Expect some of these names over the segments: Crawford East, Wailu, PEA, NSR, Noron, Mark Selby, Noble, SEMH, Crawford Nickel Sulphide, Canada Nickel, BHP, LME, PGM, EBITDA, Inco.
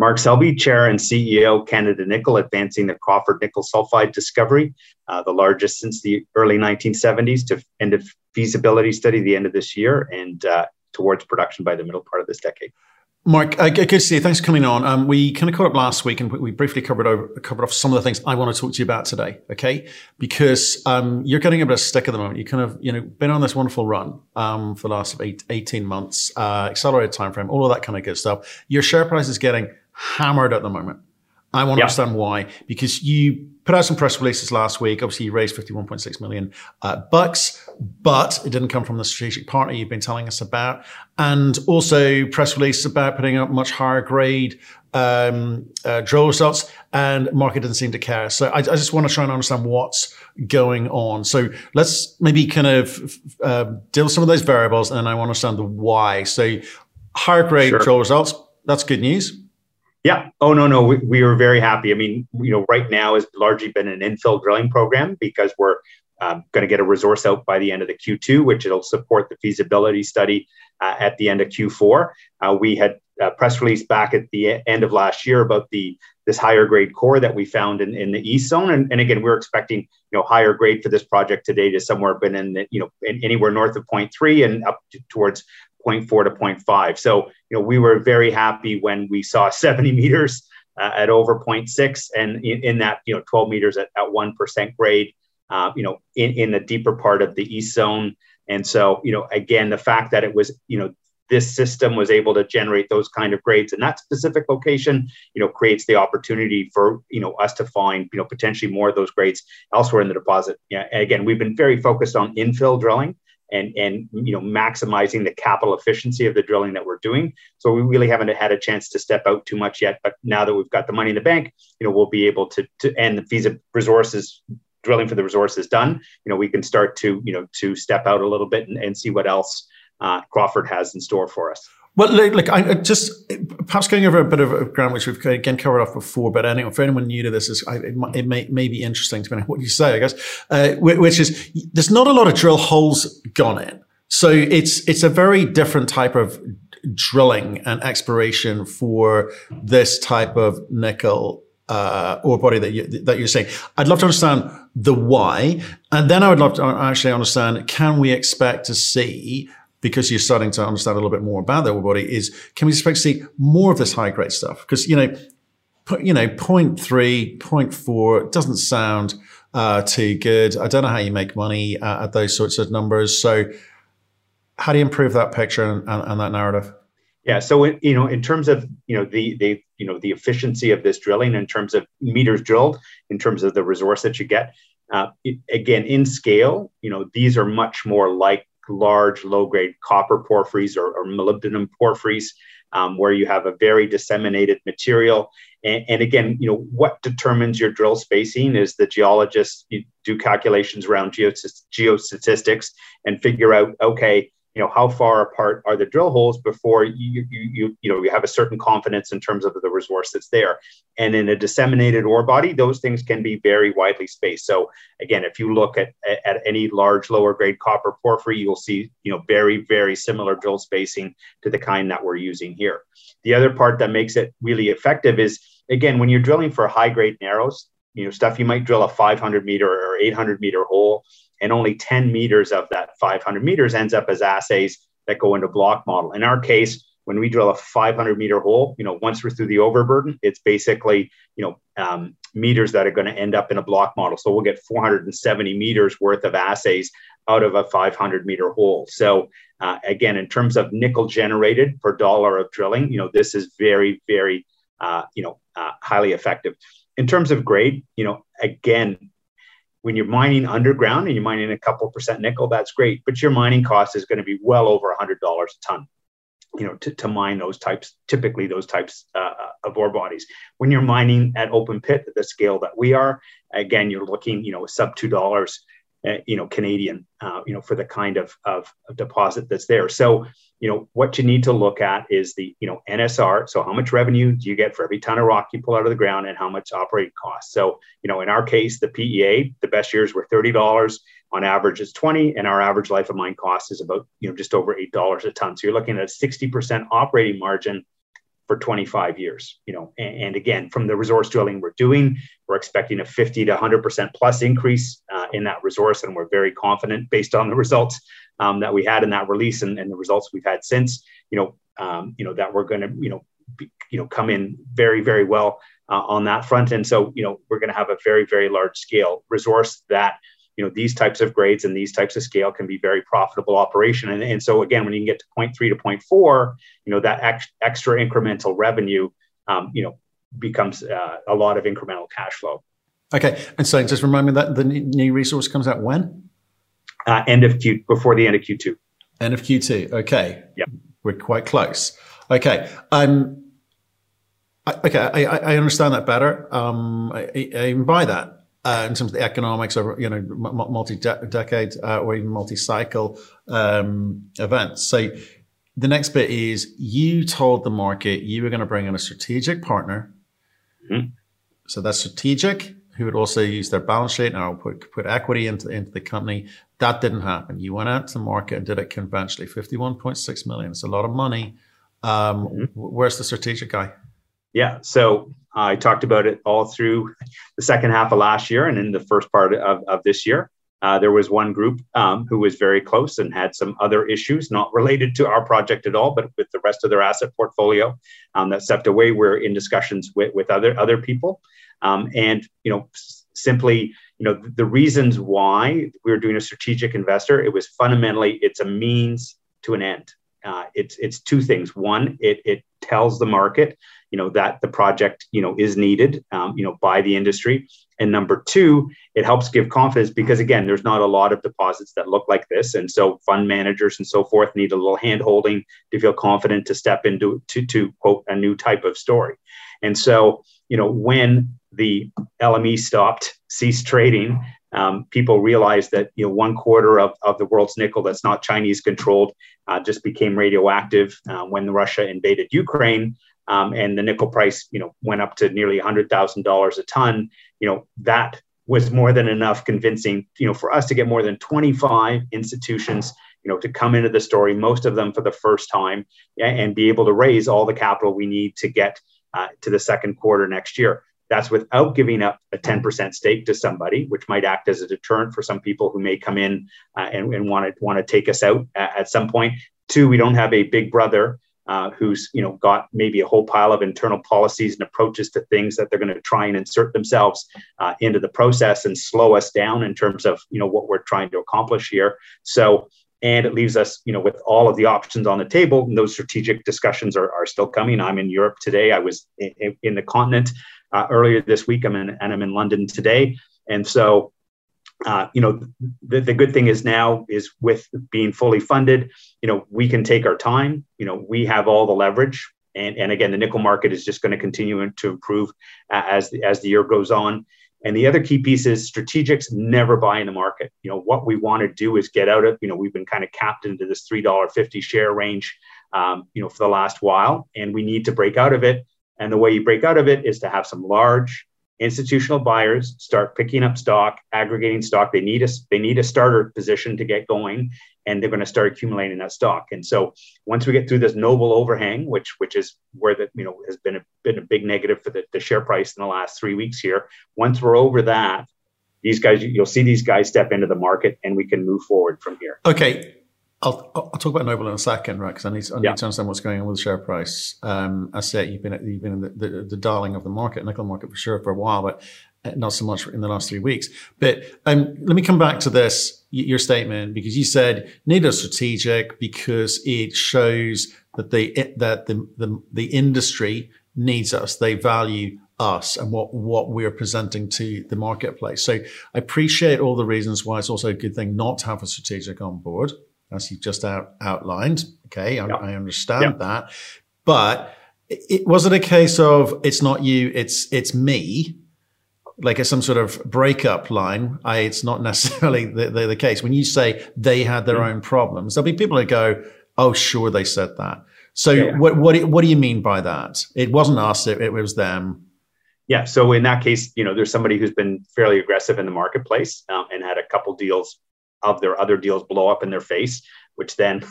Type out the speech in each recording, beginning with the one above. Mark Selby, Chair and CEO, Canada Nickel, advancing the Crawford Nickel Sulphide discovery, the largest since the early 1970s, to end of feasibility study the end of this year and towards production by the middle part of this decade. Mark, good to see you. Thanks for coming on. We kind of caught up last week and we briefly covered off some of the things I want to talk to you about today, okay? Because you're getting a bit of stick at the moment. You kind of, been on this wonderful run for the last 18 months, accelerated timeframe, all of that kind of good stuff. Your share price is getting hammered at the moment. I want to understand why, because you put out some press releases last week. Obviously, you raised $51.6 million bucks, but it didn't come from the strategic partner you've been telling us about. And also press releases about putting up much higher grade drill results, and market didn't seem to care. So I just want to try and understand what's going on. So let's maybe kind of deal with some of those variables, and I want to understand the why. So higher grade drill results, that's good news. Yeah. Oh, no. We are very happy. I mean, right now has largely been an infill drilling program because we're going to get a resource out by the end of the Q2, which it'll support the feasibility study at the end of Q4. We had a press release back at the end of last year about this higher grade core that we found in the East Zone. And again, we're expecting, higher grade for this project today to somewhere been in, anywhere north of 0.3 and up towards 0.4 to 0.5. So, we were very happy when we saw 70 meters at over 0.6 and in that, 12 meters at 1% grade, in the deeper part of the East Zone. And so, again, the fact that it was, this system was able to generate those kind of grades in that specific location, creates the opportunity for, us to find, potentially more of those grades elsewhere in the deposit. Yeah. And again, we've been very focused on infill drilling and maximizing the capital efficiency of the drilling that we're doing. So we really haven't had a chance to step out too much yet. But now that we've got the money in the bank, we'll be able to and the feasibility resources drilling for the resource is done. We can start to to step out a little bit and see what else Crawford has in store for us. Well, look, I just perhaps going over a bit of ground which we've again covered off before, but anyway, for anyone new to this, it may be interesting depending on what you say, I guess, which is there's not a lot of drill holes gone in. So it's a very different type of drilling and exploration for this type of nickel ore body that you're saying. I'd love to understand the why, and then I would love to actually understand, can we expect to see, because you're starting to understand a little bit more about the ore body, is can we expect to see more of this high grade stuff? Because, 0.3, 0.4 doesn't sound too good. I don't know how you make money at those sorts of numbers. So how do you improve that picture and that narrative? Yeah. So, in terms of, the efficiency of this drilling in terms of meters drilled, in terms of the resource that you get, again, in scale, these are much more like large low-grade copper porphyries or molybdenum porphyries, where you have a very disseminated material. And again, what determines your drill spacing is the geologists do calculations around geostatistics and figure out, okay, how far apart are the drill holes before you have a certain confidence in terms of the resource that's there. And in a disseminated ore body, those things can be very widely spaced. So again, if you look at any large lower grade copper porphyry, you'll see very, very similar drill spacing to the kind that we're using here. The other part that makes it really effective is, again, when you're drilling for high grade narrows, stuff you might drill a 500 meter or 800 meter hole, and only 10 meters of that 500 meters ends up as assays that go into block model. In our case, when we drill a 500 meter hole, once we're through the overburden, it's basically, meters that are going to end up in a block model. So we'll get 470 meters worth of assays out of a 500 meter hole. So again, in terms of nickel generated per dollar of drilling, this is very, very, highly effective. In terms of grade, again, when you're mining underground and you're mining a couple percent nickel, that's great, but your mining cost is going to be well over $100 a ton, to mine those types of ore bodies. When you're mining at open pit at the scale that we are, again, you're looking, sub $2, Canadian, for the kind of deposit that's there. So, what you need to look at is the, NSR. So how much revenue do you get for every ton of rock you pull out of the ground and how much operating costs? So, in our case, the PEA, the best years were $30. On average, it's $20. And our average life of mine cost is about, just over $8 a ton. So you're looking at a 60% operating margin for 25 years, you know, and again, from the resource drilling we're doing, we're expecting a 50 to 100% plus increase in that resource. And we're very confident based on the results that we had in that release and the results we've had since, you know, that we're going to, come in very, very well on that front. And so, you know, we're going to have a very, very large scale resource that, you know, these types of grades and these types of scale can be very profitable operation. And so again, when you can get to 0.3 to 0.4, you know, that extra incremental revenue, you know, becomes a lot of incremental cash flow. Okay. And so just remind me that the new resource comes out when? End of Q, before the end of Q2. End of Q2. Okay. Yeah. We're quite close. Okay. I understand that better. I even buy that. In terms of the economics of, you know, multi-decade or even multi-cycle events. So the next bit is you told the market you were going to bring in a strategic partner. Mm-hmm. So that's strategic, who would also use their balance sheet and put equity into the company. That didn't happen. You went out to the market and did it conventionally. $51.6 million. It's a lot of money. Mm-hmm. Where's the strategic guy? Yeah. So I talked about it all through the second half of last year and in the first part of this year. There was one group who was very close and had some other issues not related to our project at all, but with the rest of their asset portfolio that stepped away. We're in discussions with other people. And, you know, simply, you know, the reasons why we were doing a strategic investor, it was fundamentally, it's a means to an end. It's two things. One, it tells the market, you know, that the project, you know, is needed, you know, by the industry. And number two, it helps give confidence because again, there's not a lot of deposits that look like this. And so fund managers and so forth need a little hand holding to feel confident to step into, to quote, a new type of story. And so, you know, when the LME ceased trading, people realized that, you know, one quarter of the world's nickel that's not Chinese controlled just became radioactive when Russia invaded Ukraine. And the nickel price, you know, went up to nearly $100,000 a ton. You know, that was more than enough convincing, you know, for us to get more than 25 institutions, you know, to come into the story, most of them for the first time, and be able to raise all the capital we need to get to the second quarter next year. That's without giving up a 10% stake to somebody, which might act as a deterrent for some people who may come in and want to take us out at some point. Two, we don't have a big brother who's, you know, got maybe a whole pile of internal policies and approaches to things that they're going to try and insert themselves into the process and slow us down in terms of, you know, what we're trying to accomplish here. So, and it leaves us, you know, with all of the options on the table. And those strategic discussions are still coming. I'm in Europe today. I was in the continent earlier this week. I'm in London today. And so, you know, the good thing is now is with being fully funded, you know, we can take our time. You know, we have all the leverage. And again, the nickel market is just going to continue to improve as the year goes on. And the other key piece is strategics never buy in the market. You know, what we want to do is get out of, you know, we've been kind of capped into this $3.50 share range, you know, for the last while, and we need to break out of it. And the way you break out of it is to have some large institutional buyers start picking up stock, aggregating stock. They need a starter position to get going, and they're going to start accumulating that stock. And so once we get through this Noble overhang, which is where the, you know, has been a big negative for the share price in the last 3 weeks here. Once we're over that, these guys, you'll see these guys step into the market, and we can move forward from here. Okay. I'll talk about Noble in a second, right? Because I need to understand what's going on with the share price. I say you've been in the darling of the market, nickel market for sure, for a while, but not so much in the last 3 weeks. But let me come back to this, your statement, because you said need a strategic because it shows that the industry needs us, they value us and what we're presenting to the marketplace. So I appreciate all the reasons why it's also a good thing not to have a strategic on board, as you just outlined. Okay, yeah. I understand that. But it wasn't a case of it's not you, it's me, like it's some sort of breakup line. It's not necessarily the case. When you say they had their own problems, there'll be people who go, oh, sure, they said that. So what do you mean by that? It wasn't us, it was them. Yeah, so in that case, you know, there's somebody who's been fairly aggressive in the marketplace and had a couple deals of their other deals blow up in their face, which then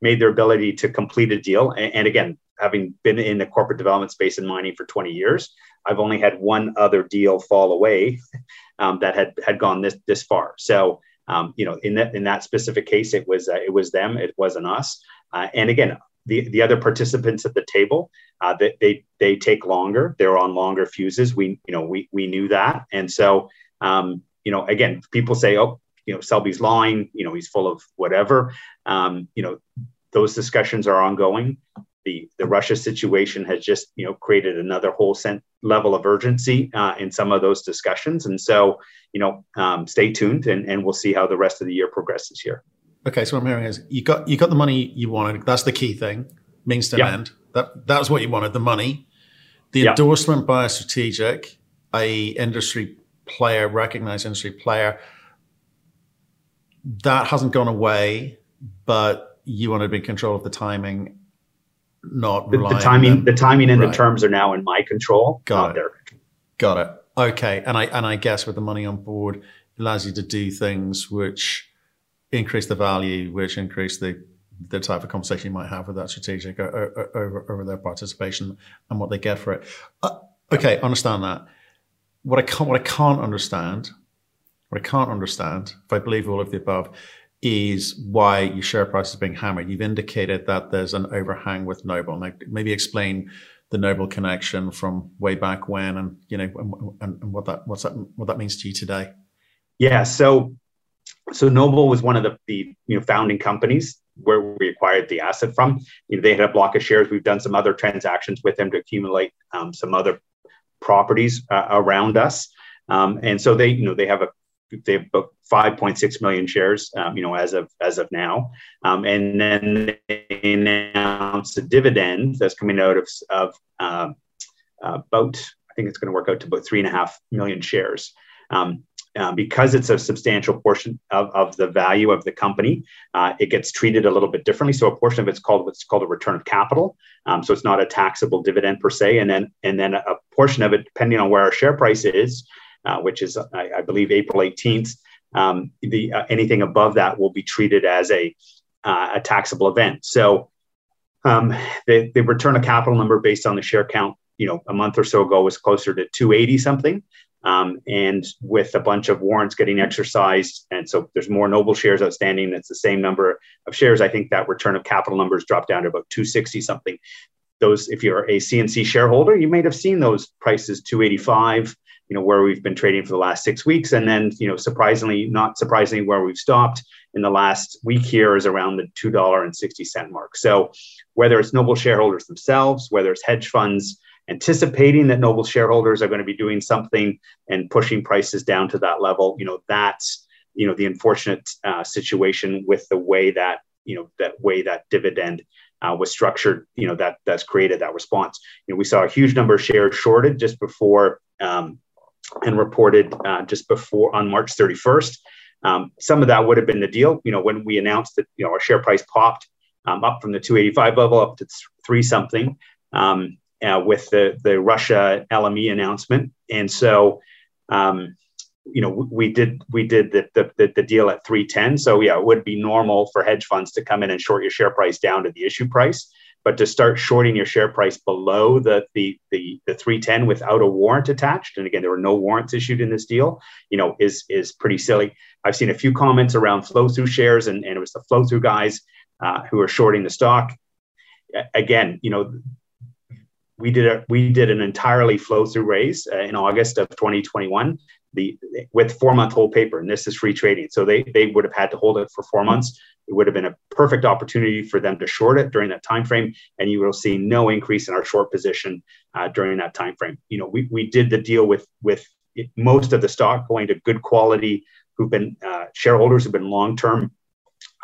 made their ability to complete a deal. And again, having been in the corporate development space in mining for 20 years, I've only had one other deal fall away that had gone this far. So, you know, in that specific case, it was them, it wasn't us. And again, the other participants at the table, they take longer. They're on longer fuses. We knew that, and so you know, again, people say, oh, you know, Selby's lying. You know, he's full of whatever. You know, those discussions are ongoing. The Russia situation has just, you know, created another whole level of urgency in some of those discussions, and so, you know, stay tuned, and we'll see how the rest of the year progresses here. Okay, so what I'm hearing is you got the money you wanted. That's the key thing. Means to an end. That was what you wanted. The money, the endorsement by a strategic, i.e., industry player, recognized industry player. That hasn't gone away, but you want to be in control of the timing, not relying on the timing, and the terms are now in my control. Got it. Okay, and I guess with the money on board, it allows you to do things which increase the value, which increase the type of conversation you might have with that strategic over their participation and what they get for it. Okay, understand that. What I can't understand, if I believe all of the above, is why your share price is being hammered. You've indicated that there's an overhang with Noble. Like, maybe explain the Noble connection from way back when, and you know, and what that means to you today. Yeah. So Noble was one of the you know, founding companies where we acquired the asset from. You know, they had a block of shares. We've done some other transactions with them to accumulate some other properties around us, and so they, you know, they have 5.6 million shares, you know, as of now, and then they announced a dividend that's coming out of about, I think it's going to work out to about 3.5 million shares. Because it's a substantial portion of the value of the company, it gets treated a little bit differently. So a portion of it's called what's called a return of capital. So it's not a taxable dividend per se. And then a portion of it, depending on where our share price is, which is, I believe, April 18th, anything above that will be treated as a taxable event. So the return of capital number based on the share count, you know, a month or so ago was closer to 280 something. And with a bunch of warrants getting exercised, and so there's more Noble shares outstanding. It's the same number of shares. I think that return of capital numbers dropped down to about 260 something. Those, if you're a CNC shareholder, you might have seen those prices, 285, you know, where we've been trading for the last 6 weeks, and then, you know, surprisingly, not surprisingly, where we've stopped in the last week here is around the $2.60 mark. So whether it's Noble shareholders themselves, whether it's hedge funds anticipating that Noble shareholders are going to be doing something and pushing prices down to that level, you know, that's, you know, the unfortunate situation with the way that, you know, that way that dividend was structured, you know, that's created that response. You know, we saw a huge number of shares shorted just before and reported just before on March 31st. Some of that would have been the deal, you know, when we announced that, you know, our share price popped up from the 285 level up to three something. With the Russia LME announcement, and so you know, we did the deal at 310. So yeah, it would be normal for hedge funds to come in and short your share price down to the issue price, but to start shorting your share price below the 310 without a warrant attached, and again, there were no warrants issued in this deal, you know, is pretty silly. I've seen a few comments around flow through shares, and it was the flow through guys who are shorting the stock. Again, you know. We did an entirely flow-through raise in August of 2021 with four-month hold paper, and this is free trading. So they would have had to hold it for 4 months. It would have been a perfect opportunity for them to short it during that time frame, and you will see no increase in our short position during that time frame. You know, we did the deal with most of the stock going to good quality shareholders who've been long-term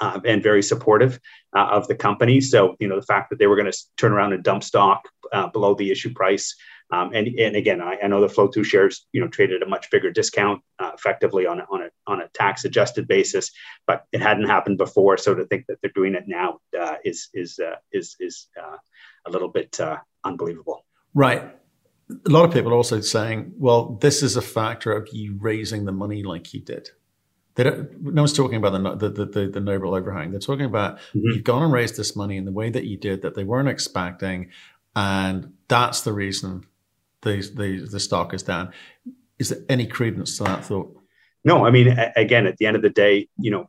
and very supportive of the company. So, you know, the fact that they were going to turn around and dump stock below the issue price. And again, I know the flow-through shares, you know, traded at a much bigger discount effectively on a tax-adjusted basis, but it hadn't happened before. So to think that they're doing it now is a little bit unbelievable. Right. A lot of people are also saying, well, this is a factor of you raising the money like you did. They don't, no one's talking about the Noble overhang. They're talking about you've gone and raised this money in the way that you did that they weren't expecting, and that's the reason the stock is down. Is there any credence to that thought? No, I mean, again, at the end of the day, you know,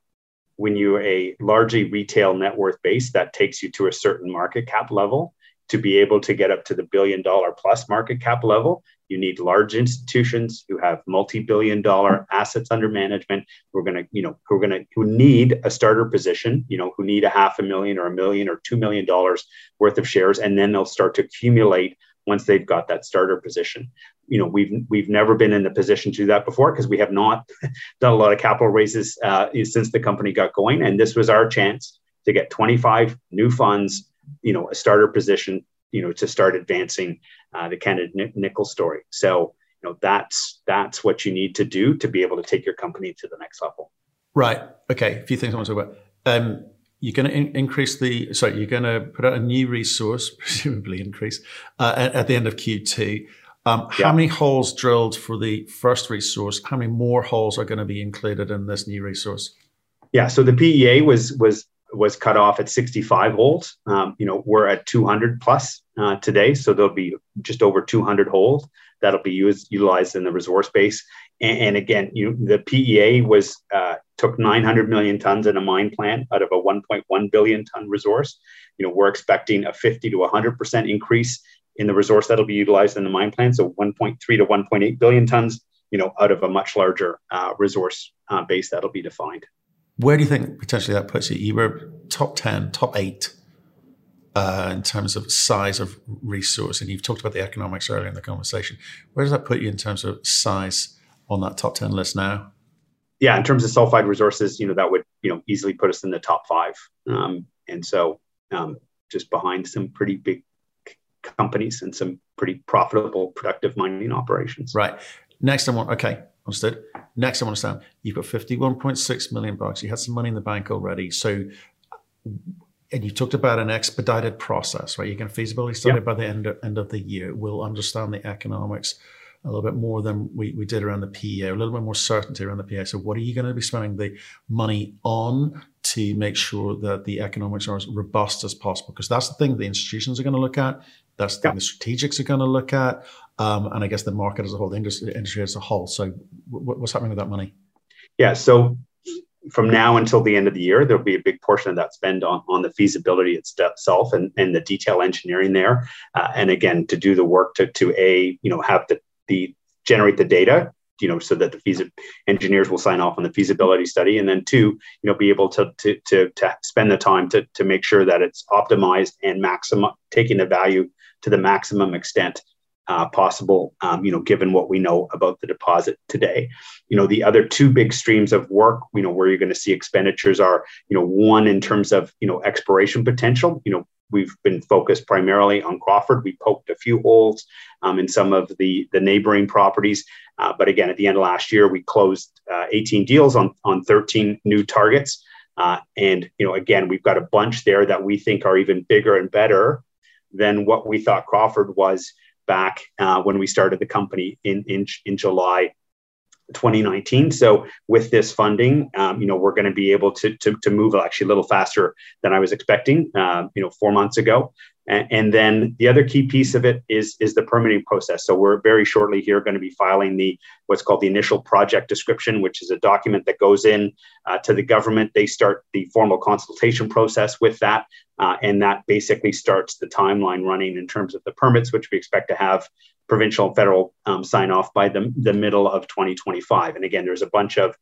when you're a largely retail net worth base, that takes you to a certain market cap level. To be able to get up to the billion-dollar plus market cap level, you need large institutions who have multi-billion-dollar assets under management. We're going to, you know, who need a starter position, you know, who need a $500,000 or $1 million or $2 million worth of shares, and then they'll start to accumulate once they've got that starter position. You know, we've never been in the position to do that before because we have not done a lot of capital raises since the company got going, and this was our chance to get 25 new funds. You know, a starter position, you know, to start advancing the Canada Nickel story. So, you know, that's what you need to do to be able to take your company to the next level. Right. Okay. A few things I want to talk about. You're going to you're going to put out a new resource, presumably increase, at the end of Q2. How many holes drilled for the first resource? How many more holes are going to be included in this new resource? Yeah. So the PEA was cut off at 65 holes. You know, we're at 200 plus today. So there'll be just over 200 holes that'll be utilized in the resource base. And again, the PEA took 900 million tons in a mine plan out of a 1.1 billion ton resource. You know, we're expecting a 50 to 100% increase in the resource that'll be utilized in the mine plan. So 1.3 to 1.8 billion tons, you know, out of a much larger resource base that'll be defined. Where do you think potentially that puts you? You were top 10, top 8 in terms of size of resource. And you've talked about the economics earlier in the conversation. Where does that put you in terms of size on that top 10 list now? Yeah, in terms of sulfide resources, you know, that would, you know, easily put us in the top 5. And so just behind some pretty big companies and some pretty profitable, productive mining operations. Right. Next, Next, I want to understand, you've got $51.6 million. You had some money in the bank already. So, and you talked about an expedited process, right? You're going to feasibility study by the end of the year. We'll understand the economics a little bit more than we did around the PEA, a little bit more certainty around the PEA. So what are you going to be spending the money on to make sure that the economics are as robust as possible? Because that's the thing the institutions are going to look at. That's the thing the strategics are going to look at. And I guess the market as a whole, the industry as a whole. So what's happening with that money? Yeah, so from now until the end of the year, there'll be a big portion of that spend on the feasibility itself and the detail engineering there. And again, to do the work to have the generate the data, you know, so that the engineers will sign off on the feasibility study, and then 2, you know, be able to spend the time to make sure that it's optimized and maximum, taking the value to the maximum extent possible, you know, given what we know about the deposit today. You know, the other 2 big streams of work, you know, where you're going to see expenditures are, you know, one in terms of, you know, exploration potential. You know, we've been focused primarily on Crawford. We poked a few holes in some of the neighboring properties. But again, at the end of last year, we closed 18 deals on 13 new targets. And, you know, again, we've got a bunch there that we think are even bigger and better than what we thought Crawford was back when we started the company in July 2019. So with this funding, you know, we're going to be able to move actually a little faster than I was expecting, you know, 4 months ago. And then the other key piece of it is the permitting process. So we're very shortly here going to be filing what's called the initial project description, which is a document that goes in to the government. They start the formal consultation process with that. And that basically starts the timeline running in terms of the permits, which we expect to have provincial and federal sign off by the middle of 2025. And again, there's a bunch of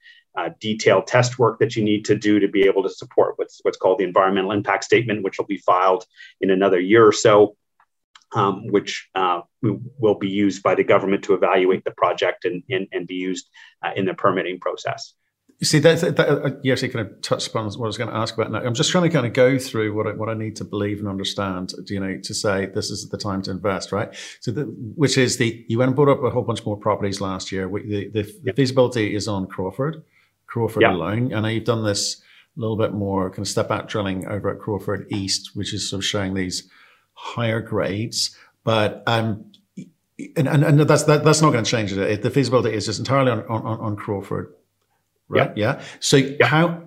detailed test work that you need to do to be able to support what's called the environmental impact statement, which will be filed in another year or so, which will be used by the government to evaluate the project and be used in the permitting process. You see, you actually kind of touched upon what I was going to ask about now. I'm just trying to kind of go through what I need to believe and understand, you know, to say this is the time to invest, right? So, which is you went and bought up a whole bunch more properties last year. The feasibility is on Crawford alone. I know you've done this a little bit more kind of step out drilling over at Crawford East, which is sort of showing these higher grades, but and that's not going to change it. The feasibility is just entirely on Crawford. right? Yeah. So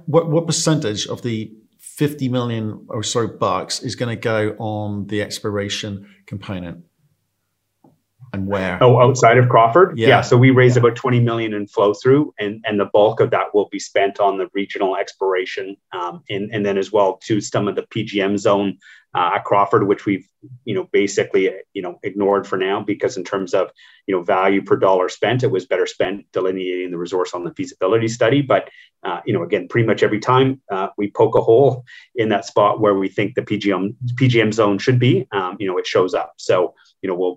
what percentage of the $50 million or so bucks is going to go on the exploration component? And where? Oh, outside of Crawford? Yeah. So we raised about 20 million in flow through, and the bulk of that will be spent on the regional exploration. And then as well to some of the PGM zone at Crawford, which we've, basically, ignored for now, because in terms of, value per dollar spent, it was better spent delineating the resource on the feasibility study. But, again, pretty much every time we poke a hole in that spot where we think the PGM zone should be, it shows up. So, we'll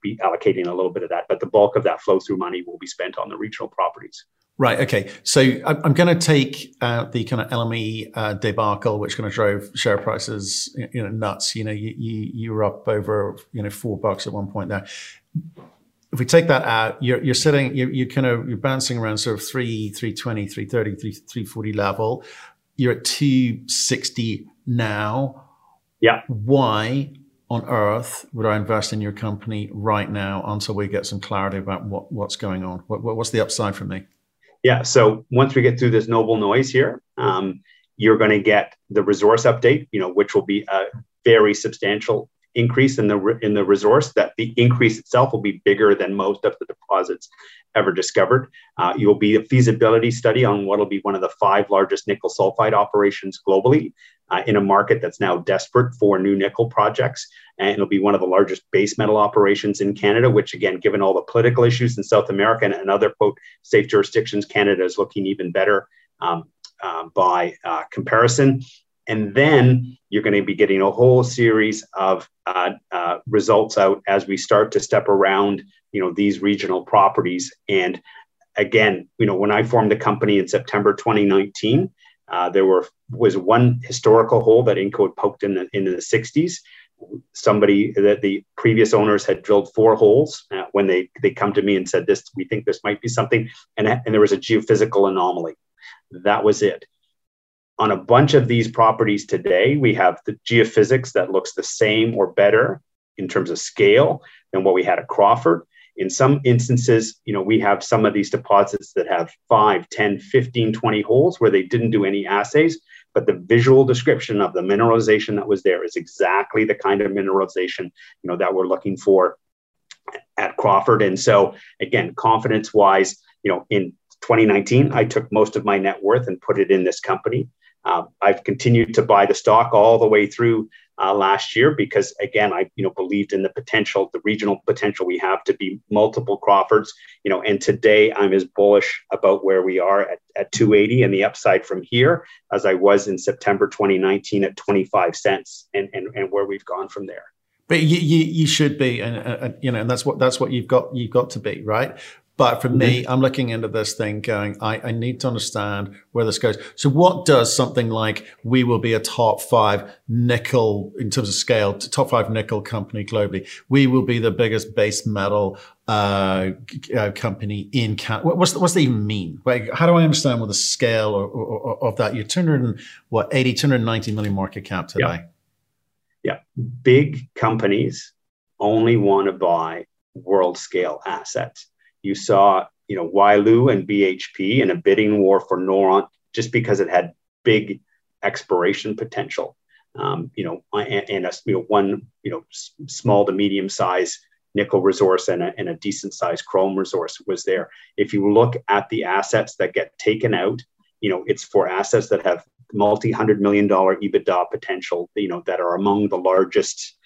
be allocating a little bit of that, but the bulk of that flow through money will be spent on the regional properties. Right. Okay. So I'm going to take the kind of LME debacle, which kind of drove share prices, nuts. You were up over, $4 at one point there. If we take that out, you're sitting, you're bouncing around sort of 320, 330, 340 level. You're at 260 now. Yeah. Why on earth would I invest in your company right now until we get some clarity about what's going on? What's the upside for me? Yeah, so once we get through this Noble noise here, you're going to get the resource update, which will be a very substantial increase in the resource. That the increase itself will be bigger than most of the deposits ever discovered. You'll be a feasibility study on what will be one of the 5 largest nickel sulfide operations globally in a market that's now desperate for new nickel projects. And it'll be one of the largest base metal operations in Canada, which again, given all the political issues in South America and other, quote, safe jurisdictions, Canada is looking even better by comparison. And then you're going to be getting a whole series of results out as we start to step around, these regional properties. And again, when I formed the company in September 2019, there was one historical hole that Inco had poked in the 60s. Somebody that the previous owners had drilled 4 holes when they come to me and said, we think this might be something. And there was a geophysical anomaly. That was it. On a bunch of these properties today, we have the geophysics that looks the same or better in terms of scale than what we had at Crawford. In some instances, we have some of these deposits that have 5, 10, 15, 20 holes where they didn't do any assays, but the visual description of the mineralization that was there is exactly the kind of mineralization, that we're looking for at Crawford. And so again, confidence-wise, in 2019, I took most of my net worth and put it in this company. I've continued to buy the stock all the way through last year because, again, I believed in the potential, the regional potential we have to be multiple Crawfords. And today I'm as bullish about where we are at 280 and the upside from here as I was in September 2019 at 25 cents, and where we've gone from there. But you should be, and that's what you've got to be, right? But for me, I'm looking into this thing going, I need to understand where this goes. So what does something like, we will be a top 5 nickel, in terms of scale, top 5 nickel company globally. We will be the biggest base metal company in Canada. What's that even mean? Like, how do I understand what the scale of that? You're 290 million market cap today. Yeah. Big companies only want to buy world scale assets. You saw, Wailu and BHP in a bidding war for Noron just because it had big exploration potential. And one small to medium size nickel resource and a decent sized chrome resource was there. If you look at the assets that get taken out, it's for assets that have multi-$100 million EBITDA potential, that are among the largest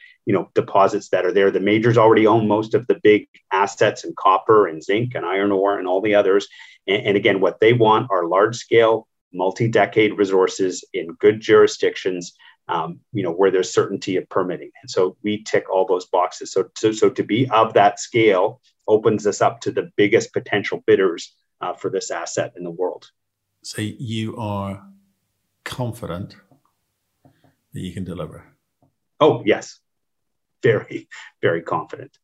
deposits that are there. The majors already own most of the big assets in copper and zinc and iron ore and all the others. And again, what they want are large scale, multi-decade resources in good jurisdictions, where there's certainty of permitting. And so we tick all those boxes. So to be of that scale opens us up to the biggest potential bidders for this asset in the world. So you are confident that you can deliver? Oh, yes. Very, very confident.